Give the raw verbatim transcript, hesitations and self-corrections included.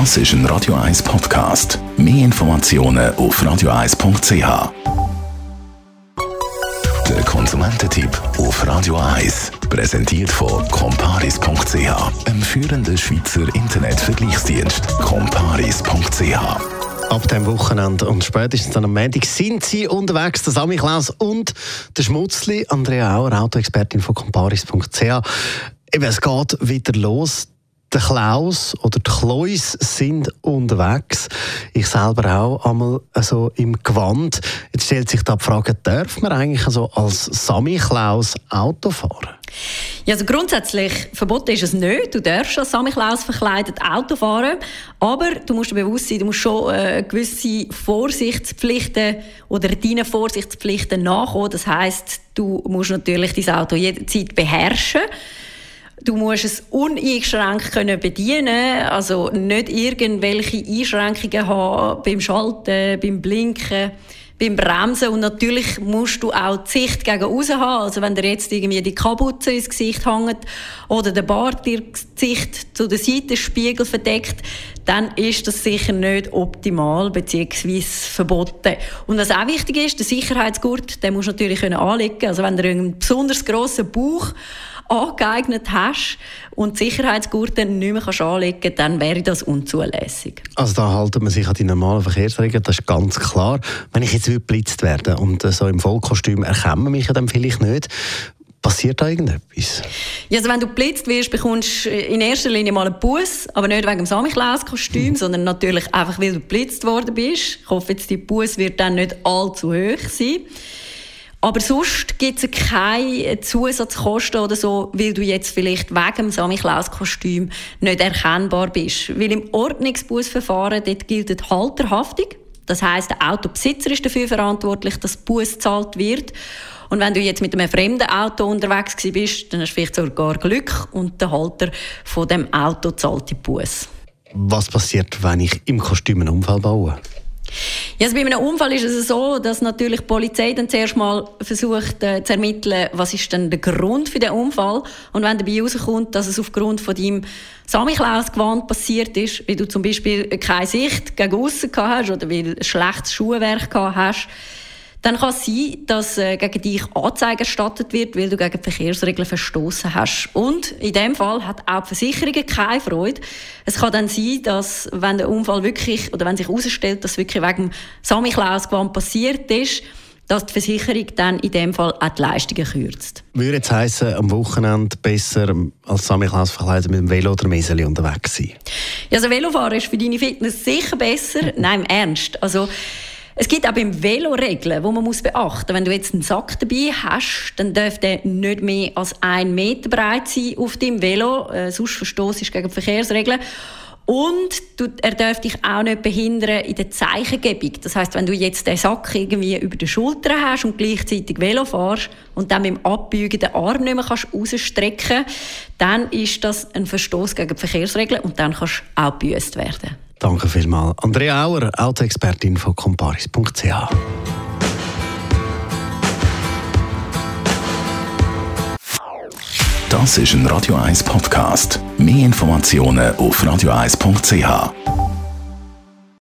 Das ist ein Radio eins Podcast. Mehr Informationen auf radio eins punkt c h. Der Konsumententipp auf Radio eins, präsentiert von Comparis punkt c h, einem führenden Schweizer Internetvergleichsdienst. Comparis punkt c h. Ab dem Wochenende und spätestens dann am Montag sind sie unterwegs, der Samichlaus und der Schmutzli, Andrea Auer, Autoexpertin von Comparis punkt c h. Eben, es geht wieder los. Der Klaus oder die Klois sind unterwegs. Ich selber auch einmal so im Gewand. Jetzt stellt sich da die Frage, darf man eigentlich also als Samichlaus Auto fahren? Ja, also grundsätzlich verboten ist es nicht. Du darfst als Samichlaus verkleidet Auto fahren, aber du musst dir bewusst sein, du musst schon äh, gewisse Vorsichtspflichten oder deinen Vorsichtspflichten nachkommen. Das heisst, du musst natürlich dein Auto jederzeit beherrschen. Du musst es uneingeschränkt können bedienen, also nicht irgendwelche Einschränkungen haben beim Schalten, beim Blinken, beim Bremsen, und natürlich musst du auch die Sicht gegen aussen haben. Also wenn dir jetzt irgendwie die Kapuze ins Gesicht hängt oder der Bart dir das Gesicht zu der Seitenspiegel verdeckt, dann ist das sicher nicht optimal bzw. verboten. Und was auch wichtig ist, der Sicherheitsgurt, den musst du natürlich anlegen können. Also wenn du einen besonders grossen Bauch angeeignet hast und die Sicherheitsgurte nicht mehr anlegen kannst, dann wäre das unzulässig. Also da halten man sich an die normalen Verkehrsregeln, das ist ganz klar. Wenn ich jetzt geblitzt werde und so im Vollkostüm, erkennen mich ja dann vielleicht nicht. Passiert da irgendetwas? Ja, also wenn du geblitzt wirst, bekommst du in erster Linie mal einen Buss, aber nicht wegen dem Samichlaus-Kostüm, mhm. sondern natürlich einfach, weil du geblitzt worden bist. Ich hoffe, jetzt, die Buss wird dann nicht allzu hoch sein. Aber sonst gibt es keine Zusatzkosten oder so, weil du jetzt vielleicht wegen dem Samichlaus-Kostüm nicht erkennbar bist. Weil im Ordnungsbußverfahren dort gilt die Halterhaftung. Das heisst, der Autobesitzer ist dafür verantwortlich, dass Buß gezahlt wird. Und wenn du jetzt mit einem fremden Auto unterwegs bist, dann hast du vielleicht sogar Glück und der Halter von dem Auto zahlt die Buß. Was passiert, wenn ich im Kostüm einen Unfall baue? Ja, also bei einem Unfall ist es so, dass natürlich die Polizei dann zuerst mal versucht äh, zu ermitteln, was ist denn der Grund für den Unfall. Und wenn dabei rauskommt, dass es aufgrund von deinem Samichlaus-Gewand passiert ist, weil du zum Beispiel keine Sicht gegen aussen gehabt hast oder weil ein schlechtes Schuhwerk gehabt hast, dann kann es sein, dass äh, gegen dich Anzeige erstattet wird, weil du gegen die Verkehrsregeln verstoßen hast. Und in dem Fall hat auch die Versicherung keine Freude. Es kann dann sein, dass, wenn der Unfall wirklich, oder wenn sich herausstellt, dass wirklich wegen dem Samichlaus-Gewand passiert ist, dass die Versicherung dann in dem Fall auch die Leistungen kürzt. Würde jetzt heissen, am Wochenende besser als Samichlaus verkleidet mit dem Velo oder Meseli unterwegs sein? Ja, also Velofahren ist für deine Fitness sicher besser. Nein, im Ernst. Also, es gibt auch beim Velo Regeln, die man muss beachten muss. Wenn du jetzt einen Sack dabei hast, dann darf der nicht mehr als einen Meter breit sein auf deinem Velo. Äh, sonst verstoßt ist gegen die Verkehrsregeln. Und du, er darf dich auch nicht behindern in der Zeichengebung. Das heisst, wenn du jetzt den Sack irgendwie über die Schulter hast und gleichzeitig Velo fährst und dann mit dem Abbeugen den Arm nicht mehr kannst rausstrecken, dann ist das ein Verstoß gegen die Verkehrsregeln und dann kannst du auch gebüßt werden. Danke vielmals. Andrea Auer, Autoexpertin von Comparis punkt c h. Das ist ein Radio eins Podcast. Mehr Informationen auf radio eins punkt c h.